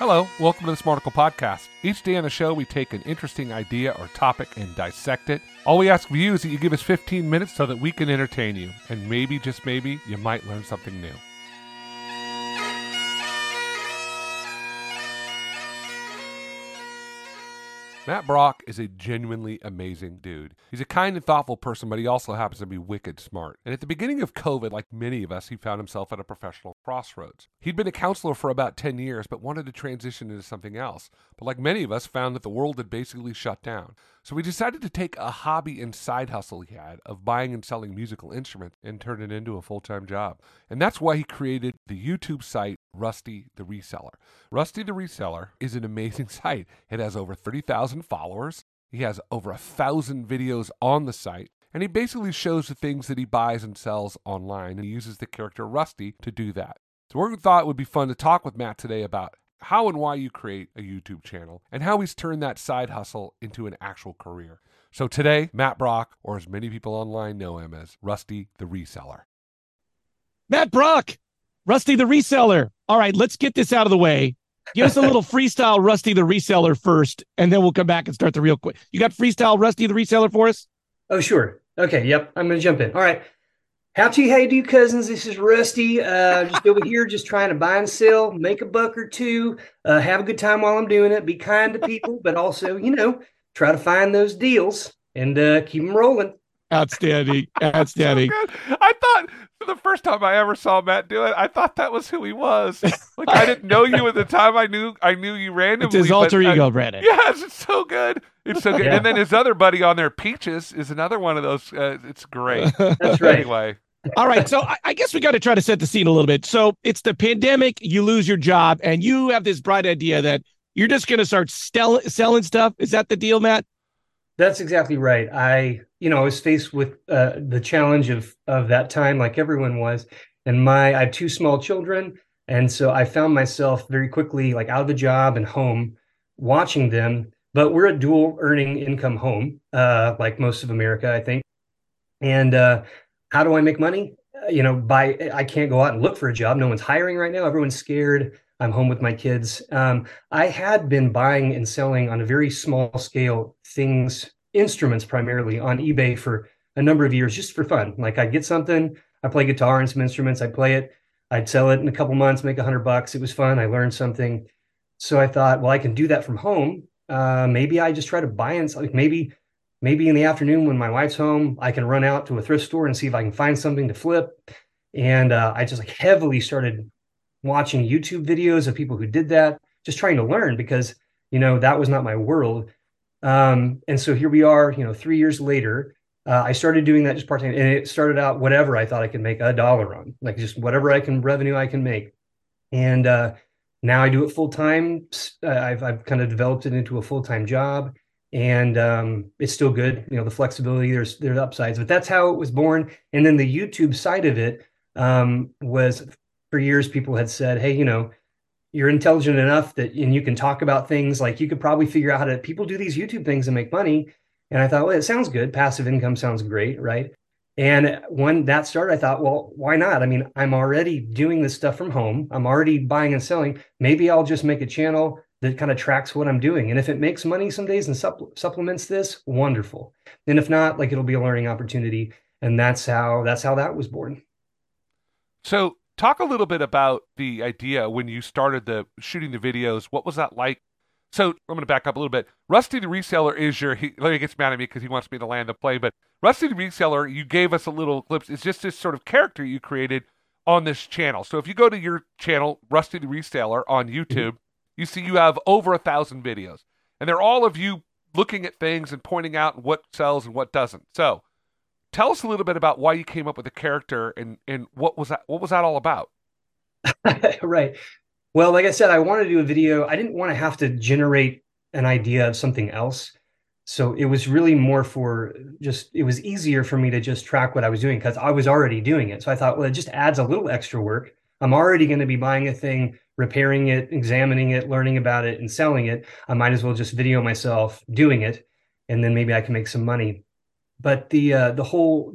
Hello, welcome to the Smarticle Podcast. Each day on the show, we take an interesting idea or topic and dissect it. All we ask of you is that you give us 15 minutes so that we can entertain you. And maybe, just maybe, you might learn something new. Matt Brock is a genuinely amazing dude. He's a kind and thoughtful person, but he also happens to be wicked smart. And at the beginning of COVID, like many of us, he found himself at a professional crossroads. He'd been a counselor for about 10 years, but wanted to transition into something else. But like many of us, found that the world had basically shut down. So he decided to take a hobby and side hustle he had of buying and selling musical instruments and turn it into a full-time job. And that's why he created the YouTube site, Rusty the Reseller. Rusty the Reseller is an amazing site. It has over 30,000 followers. He has over 1,000 videos on the site. And he basically shows the things that he buys and sells online. And he uses the character Rusty to do that. So we thought it would be fun to talk with Matt today about how and why you create a YouTube channel and how he's turned that side hustle into an actual career. So today, Matt Brock, or as many people online know him as Rusty the Reseller. Matt Brock, Rusty the Reseller. All right, let's get this out of the way. Give us a little freestyle Rusty the Reseller first, and then we'll come back and start the real quick. You got freestyle Rusty the Reseller for us? Oh, sure. Okay, yep. I'm going to jump in. All right. Howdy, how do, cousins. This is Rusty. Just over here, just trying to buy and sell, make a buck or two, have a good time while I'm doing it, be kind to people, but also, you know, try to find those deals and keep them rolling. Outstanding. Outstanding. So I thought for the first time I ever saw Matt do it, I thought that was who he was. Like I didn't know you at the time. I knew you randomly. It's his alter ego, Brandon. Yes, it's so good. It's so good. Yeah. And then his other buddy on there, Peaches, is another one of those. It's great. That's right. Anyway. All right. So I guess we got to try to set the scene a little bit. So it's the pandemic. You lose your job and you have this bright idea that you're just going to start selling stuff. Is that the deal, Matt? That's exactly right. I was faced with the challenge of that time, like everyone was. And I have two small children. And so I found myself very quickly, like out of the job and home, watching them. But we're a dual earning income home, like most of America, I think. And how do I make money? I can't go out and look for a job. No one's hiring right now. Everyone's scared. I'm home with my kids. I had been buying and selling on a very small scale things, instruments primarily on eBay for a number of years, just for fun. Like I'd get something, I play guitar and some instruments, I'd play it, I'd sell it in a couple months, make $100. It was fun. I learned something. So I thought, well, I can do that from home. Maybe I just try to buy and sell. Like maybe in the afternoon when my wife's home, I can run out to a thrift store and see if I can find something to flip. And I just like heavily started watching YouTube videos of people who did that, just trying to learn because, that was not my world. And so here we are, 3 years later, I started doing that just part-time, and it started out whatever I thought I could make $1 on, like just whatever revenue I can make. And now I do it full-time. I've kind of developed it into a full-time job, and it's still good. The flexibility, there's upsides, but that's how it was born. And then the YouTube side of it was, for years, people had said, hey, you're intelligent enough that, and you can talk about things, like you could probably figure out how to, people do these YouTube things and make money. And I thought, well, it sounds good. Passive income sounds great, right? And when that started, I thought, well, why not? I mean, I'm already doing this stuff from home. I'm already buying and selling. Maybe I'll just make a channel that kind of tracks what I'm doing. And if it makes money some days and supplements this, wonderful. And if not, like it'll be a learning opportunity. And that's how that was born. So talk a little bit about the idea when you started shooting the videos. What was that like? So I'm going to back up a little bit. Rusty the Reseller is he gets mad at me because he wants me to land the plane, but Rusty the Reseller, you gave us a little glimpse. It's just this sort of character you created on this channel. So if you go to your channel, Rusty the Reseller on YouTube, You see you have over 1,000 videos, and they're all of you looking at things and pointing out what sells and what doesn't. So tell us a little bit about why you came up with the character and what was that all about? Right. Well, like I said, I wanted to do a video. I didn't want to have to generate an idea of something else. So it was really more for just, it was easier for me to just track what I was doing because I was already doing it. So I thought, well, it just adds a little extra work. I'm already going to be buying a thing, repairing it, examining it, learning about it, and selling it. I might as well just video myself doing it. And then maybe I can make some money. But the whole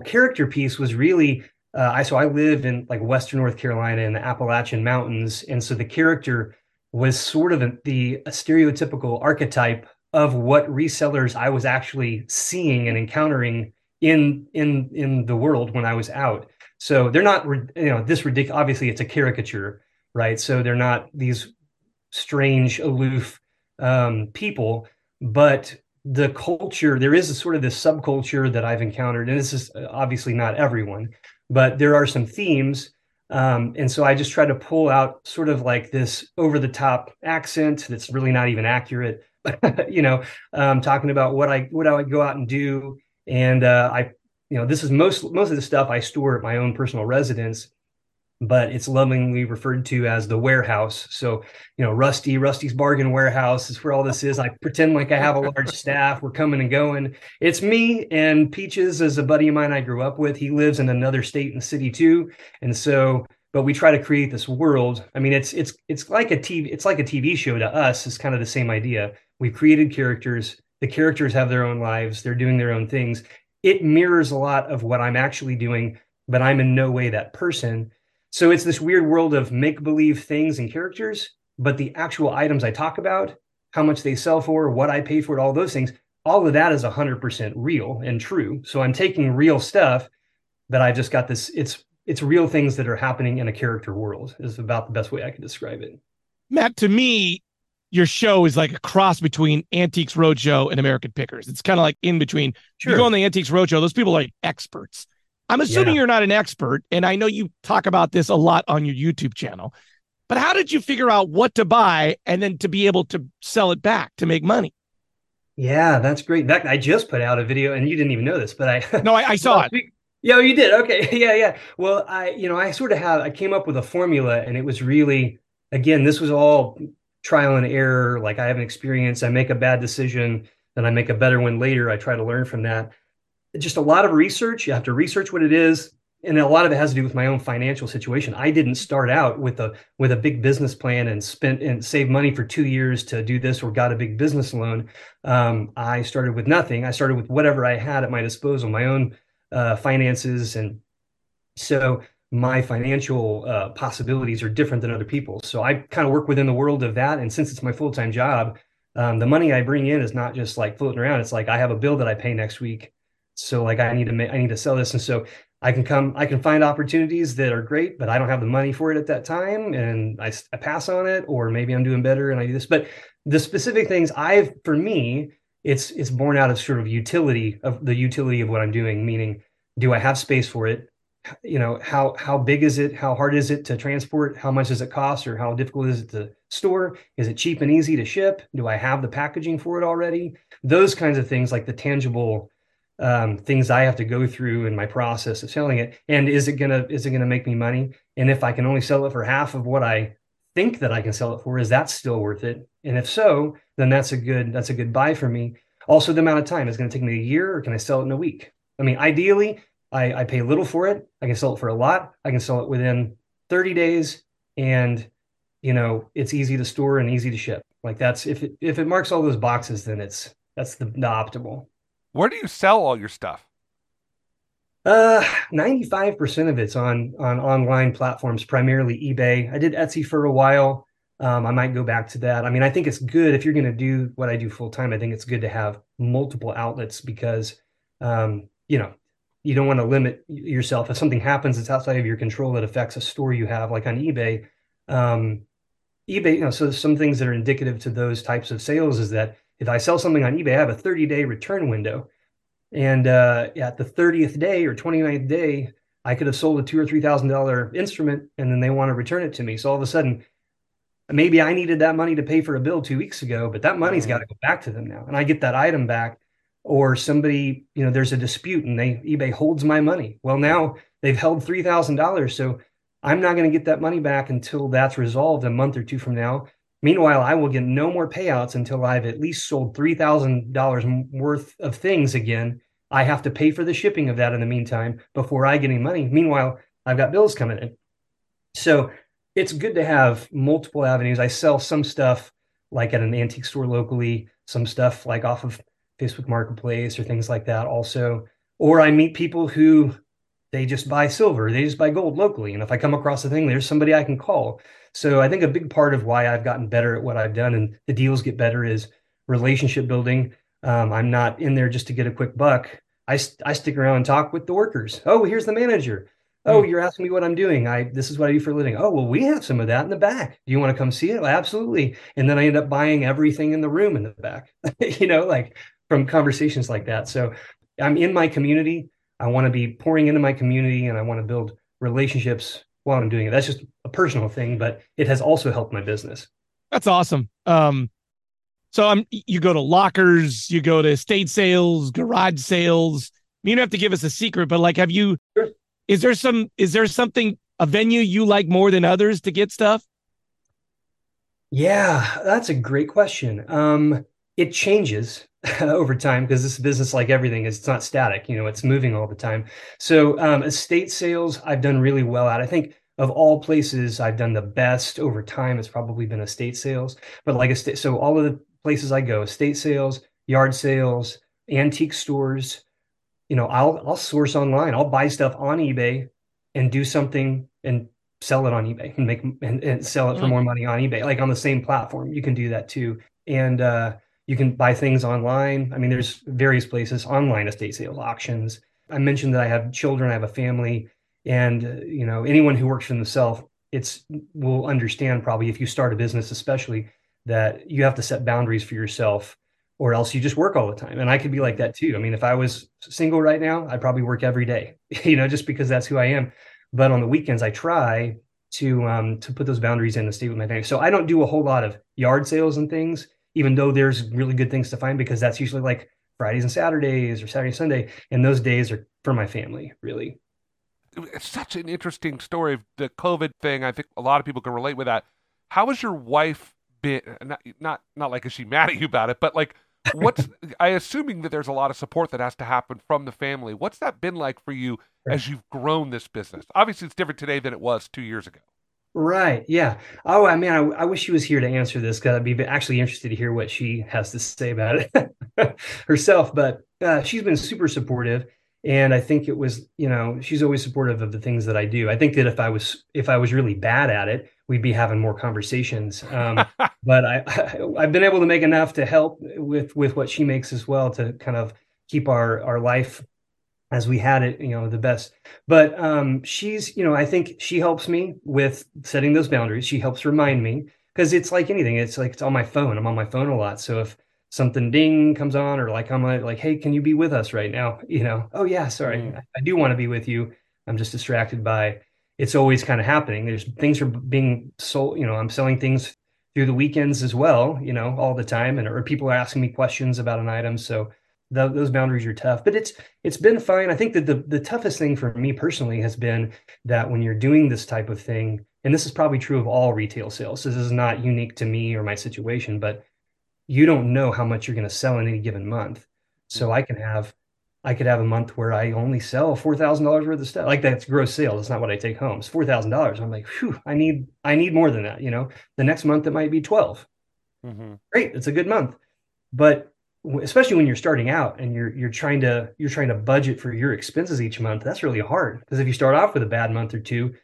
character piece was really So I live in like Western North Carolina in the Appalachian Mountains. And so the character was sort of a stereotypical archetype of what resellers I was actually seeing and encountering in the world when I was out. So they're not, this ridiculous, obviously it's a caricature, right? So they're not these strange, aloof people, but the culture, there is a sort of this subculture that I've encountered, and this is obviously not everyone, but there are some themes. And so I just try to pull out sort of like this over-the-top accent that's really not even accurate, talking about what I would go out and do. And this is most of the stuff I store at my own personal residence, but it's lovingly referred to as the warehouse. So, Rusty's Bargain Warehouse is where all this is. I pretend like I have a large staff. We're coming and going. It's me, and Peaches is a buddy of mine I grew up with. He lives in another state and city too. And so, but we try to create this world. I mean, it's like a TV show to us. It's kind of the same idea. We've created characters. The characters have their own lives. They're doing their own things. It mirrors a lot of what I'm actually doing, but I'm in no way that person. So it's this weird world of make-believe things and characters, but the actual items I talk about, how much they sell for, what I pay for it, all those things, all of that is 100% real and true. So I'm taking real stuff, but I've just got this, it's real things that are happening in a character world is about the best way I can describe it. Matt, to me, your show is like a cross between Antiques Roadshow and American Pickers. It's kind of like in between. Sure. You go on the Antiques Roadshow, those people are like experts. I'm assuming you're not an expert, and I know you talk about this a lot on your YouTube channel, but how did you figure out what to buy and then to be able to sell it back to make money? Yeah, that's great. In fact, I just put out a video, and you didn't even know this, but I saw it. Yeah, you did. Okay. Yeah. Well, I came up with a formula, and it was really, again, this was all trial and error. Like I have an experience, I make a bad decision, then I make a better one later. I try to learn from that. Just a lot of research. You have to research what it is. And a lot of it has to do with my own financial situation. I didn't start out with a big business plan and spent and save money for 2 years to do this or got a big business loan. I started with nothing. I started with whatever I had at my disposal, my own finances. And so my financial possibilities are different than other people's. So I kind of work within the world of that. And since it's my full-time job, the money I bring in is not just like floating around. It's like I have a bill that I pay next week. So like I need to sell this. And so I can find opportunities that are great, but I don't have the money for it at that time. And I pass on it, or maybe I'm doing better and I do this. But the specific things for me, it's born out of sort of the utility of what I'm doing, meaning, do I have space for it? How big is it? How hard is it to transport? How much does it cost, or how difficult is it to store? Is it cheap and easy to ship? Do I have the packaging for it already? Those kinds of things, like the tangible things I have to go through in my process of selling it. And is it gonna make me money? And if I can only sell it for half of what I think that I can sell it for, is that still worth it? And if so, then that's a good buy for me. Also, the amount of time, is it going to take me a year, or can I sell it in a week? I mean, ideally, I pay little for it. I can sell it for a lot. I can sell it within 30 days, and it's easy to store and easy to ship. Like that's if it marks all those boxes, then that's the optimal. Where do you sell all your stuff? 95% of it's on online platforms, primarily eBay. I did Etsy for a while. I might go back to that. I mean, I think it's good if you're going to do what I do full time. I think it's good to have multiple outlets because, you don't want to limit yourself. If something happens that's outside of your control that affects a store you have, like on eBay, so some things that are indicative to those types of sales is that if I sell something on eBay, I have a 30-day return window. And at the 30th day or 29th day, I could have sold a $2,000 or $3,000 instrument, and then they want to return it to me. So all of a sudden, maybe I needed that money to pay for a bill 2 weeks ago, but that money's got to go back to them now. And I get that item back, or somebody, there's a dispute and eBay holds my money. Well, now they've held $3,000. So I'm not going to get that money back until that's resolved a month or two from now. Meanwhile, I will get no more payouts until I've at least sold $3,000 worth of things again. I have to pay for the shipping of that in the meantime before I get any money. Meanwhile, I've got bills coming in. So it's good to have multiple avenues. I sell some stuff like at an antique store locally, some stuff like off of Facebook Marketplace or things like that also. Or I meet people who They just buy silver. They just buy gold locally. And if I come across a thing, there's somebody I can call. So I think a big part of why I've gotten better at what I've done and the deals get better is relationship building. I'm not in there just to get a quick buck. I stick around and talk with the workers. Oh, here's the manager. Oh, you're asking me what I'm doing. This is what I do for a living. Oh, well, we have some of that in the back. Do you want to come see it? Well, absolutely. And then I end up buying everything in the room in the back, you know, like from conversations like that. So I'm in my community. I want to be pouring into my community and I want to build relationships while I'm doing it. That's just a personal thing, but it has also helped my business. That's awesome. You go to lockers, you go to estate sales, garage sales. You don't have to give us a secret, but like, have you, sure. Is there something, a venue you like more than others to get stuff? Yeah, that's a great question. It changes over time because this business, like everything, it's not static. You know, it's moving all the time. So estate sales, I've done really well at. I think of all places I've done the best over time, it's probably been estate sales. But like, so all of the places I go, estate sales, yard sales, antique stores, you know, I'll source online. I'll buy stuff on eBay and do something and sell it on eBay and sell it for more money on eBay, like on the same platform. You can do that too. And you can buy things online. I mean, there's various places, online estate sales, auctions. I mentioned that I have children, I have a family, and you know, anyone who works for themselves will understand probably if you start a business, especially, that you have to set boundaries for yourself, or else you just work all the time. And I could be like that too. I mean, if I was single right now, I'd probably work every day, you know, just because that's who I am. But on the weekends, I try to put those boundaries in and stay with my family. So I don't do a whole lot of yard sales and things, even though there's really good things to find, because that's usually like Fridays and Saturdays or Saturday and Sunday. And those days are for my family, really. It's such an interesting story. The COVID thing, I think a lot of people can relate with that. How has your wife been? Not like, is she mad at you about it, but like, I assuming that there's a lot of support that has to happen from the family. What's that been like for you as you've grown this business? Obviously, it's different today than it was 2 years ago. Right. Yeah. Oh, I mean, I wish she was here to answer this because I'd be actually interested to hear what she has to say about it herself. But she's been super supportive. And I think it was, you know, she's always supportive of the things that I do. I think that if I was really bad at it, we'd be having more conversations. But I've been able to make enough to help with what she makes as well, to kind of keep our life as we had it, you know, the best. But she's, you know, I think she helps me with setting those boundaries. She helps remind me, because it's like anything. It's like, it's on my phone. I'm on my phone a lot. So if something ding comes on, or like I'm like, hey, can you be with us right now? You know, oh yeah, sorry, I do want to be with you. I'm just distracted by, it's always kind of happening. There's things are being sold, you know, I'm selling things through the weekends as well, you know, all the time. And or people are asking me questions about an item. So those boundaries are tough, but it's been fine. I think that the toughest thing for me personally has been that when you're doing this type of thing, and this is probably true of all retail sales, so this is not unique to me or my situation, but you don't know how much you're going to sell in any given month. So I could have a month where I only sell $4,000 worth of stuff. Like, that's gross sales. It's not what I take home. It's $4,000. I'm like, whew, I need more than that. You know, the next month it might be 12. Mm-hmm. Great. It's a good month. But especially when you're starting out and you're trying to budget for your expenses each month, that's really hard. Because if you start off with a bad month or two,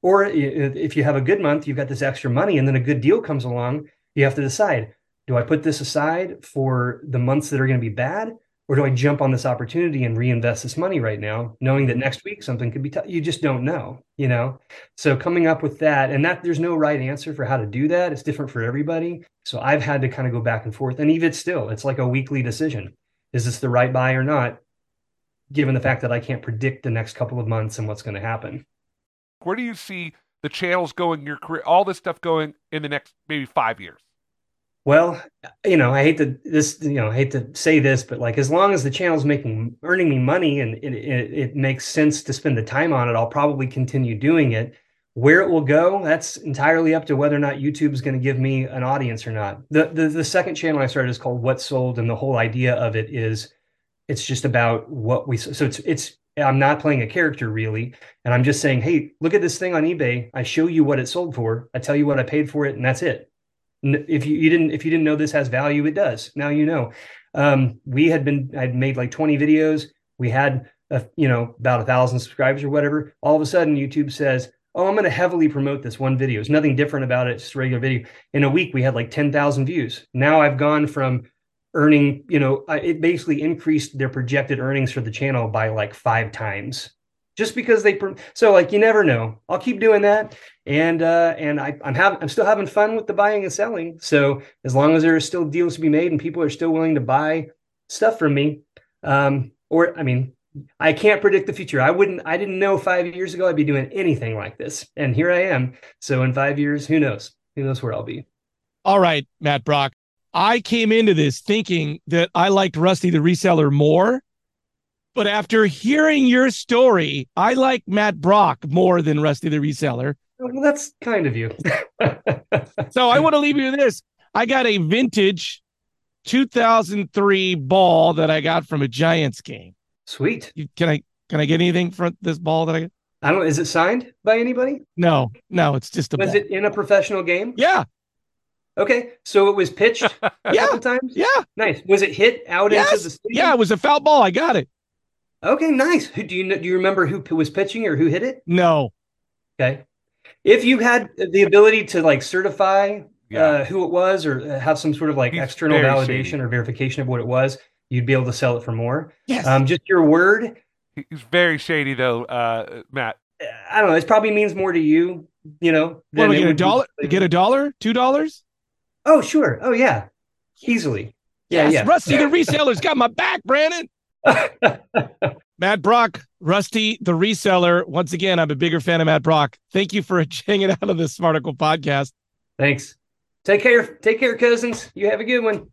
or if you have a good month, you've got this extra money and then a good deal comes along, you have to decide, do I put this aside for the months that are going to be bad, or do I jump on this opportunity and reinvest this money right now, knowing that next week something could be tough? You just don't know, you know? So coming up with that, and that there's no right answer for how to do that. It's different for everybody. So I've had to kind of go back and forth. And even still, it's like a weekly decision. Is this the right buy or not? Given the fact that I can't predict the next couple of months and what's going to happen. Where do you see the channels going, your career, all this stuff going in the next maybe 5 years? Well, you know, I hate to say this, but like, as long as the channel's earning me money and it makes sense to spend the time on it, I'll probably continue doing it. Where it will go, that's entirely up to whether or not YouTube's going to give me an audience or not. The second channel I started is called What Sold, and the whole idea of it is it's just about what we, so it's I'm not playing a character really, and I'm just saying, hey, look at this thing on eBay. I show you what it sold for. I tell you what I paid for it, and that's it. If you didn't know this has value, it does. Now you know. I'd made like 20 videos. We had about 1,000 subscribers or whatever, all of a sudden YouTube says, oh, I'm going to heavily promote this one video. There's nothing different about it. It's just a regular video. In a week, we had like 10,000 views. Now I've gone from earning, it basically increased their projected earnings for the channel by like 5 times just because they, so like, you never know. I'll keep doing that. And I'm still having fun with the buying and selling. So as long as there are still deals to be made and people are still willing to buy stuff from me, I can't predict the future. I didn't know 5 years ago I'd be doing anything like this. And here I am. So in 5 years, who knows? Who knows where I'll be? All right, Matt Brock. I came into this thinking that I liked Rusty the Reseller more, but after hearing your story, I like Matt Brock more than Rusty the Reseller. Well, that's kind of you. So I want to leave you with this. I got a vintage 2003 ball that I got from a Giants game. Sweet. Can I get anything for this ball that I get? I don't. Is it signed by anybody? No. It's just a ball. Was it in a professional game? Yeah. Okay. So it was pitched a couple times? Yeah. Nice. Was it hit out into the stadium? Yeah, it was a foul ball. I got it. Okay, nice. Do you remember who was pitching or who hit it? No. Okay. If you had the ability to like certify who it was or have some sort of like external validation shady. Or verification of what it was, you'd be able to sell it for more. Yes. Just your word. He's very shady though, Matt. I don't know. It probably means more to you, than get a dollar. Get a dollar, $2. Oh sure. Oh yeah. Easily. Yes. Yeah. Rusty the Reseller's got my back, Brandon. Matt Brock, Rusty the Reseller. Once again, I'm a bigger fan of Matt Brock. Thank you for hanging out on the Smarticle podcast. Thanks. Take care. Take care, cousins. You have a good one.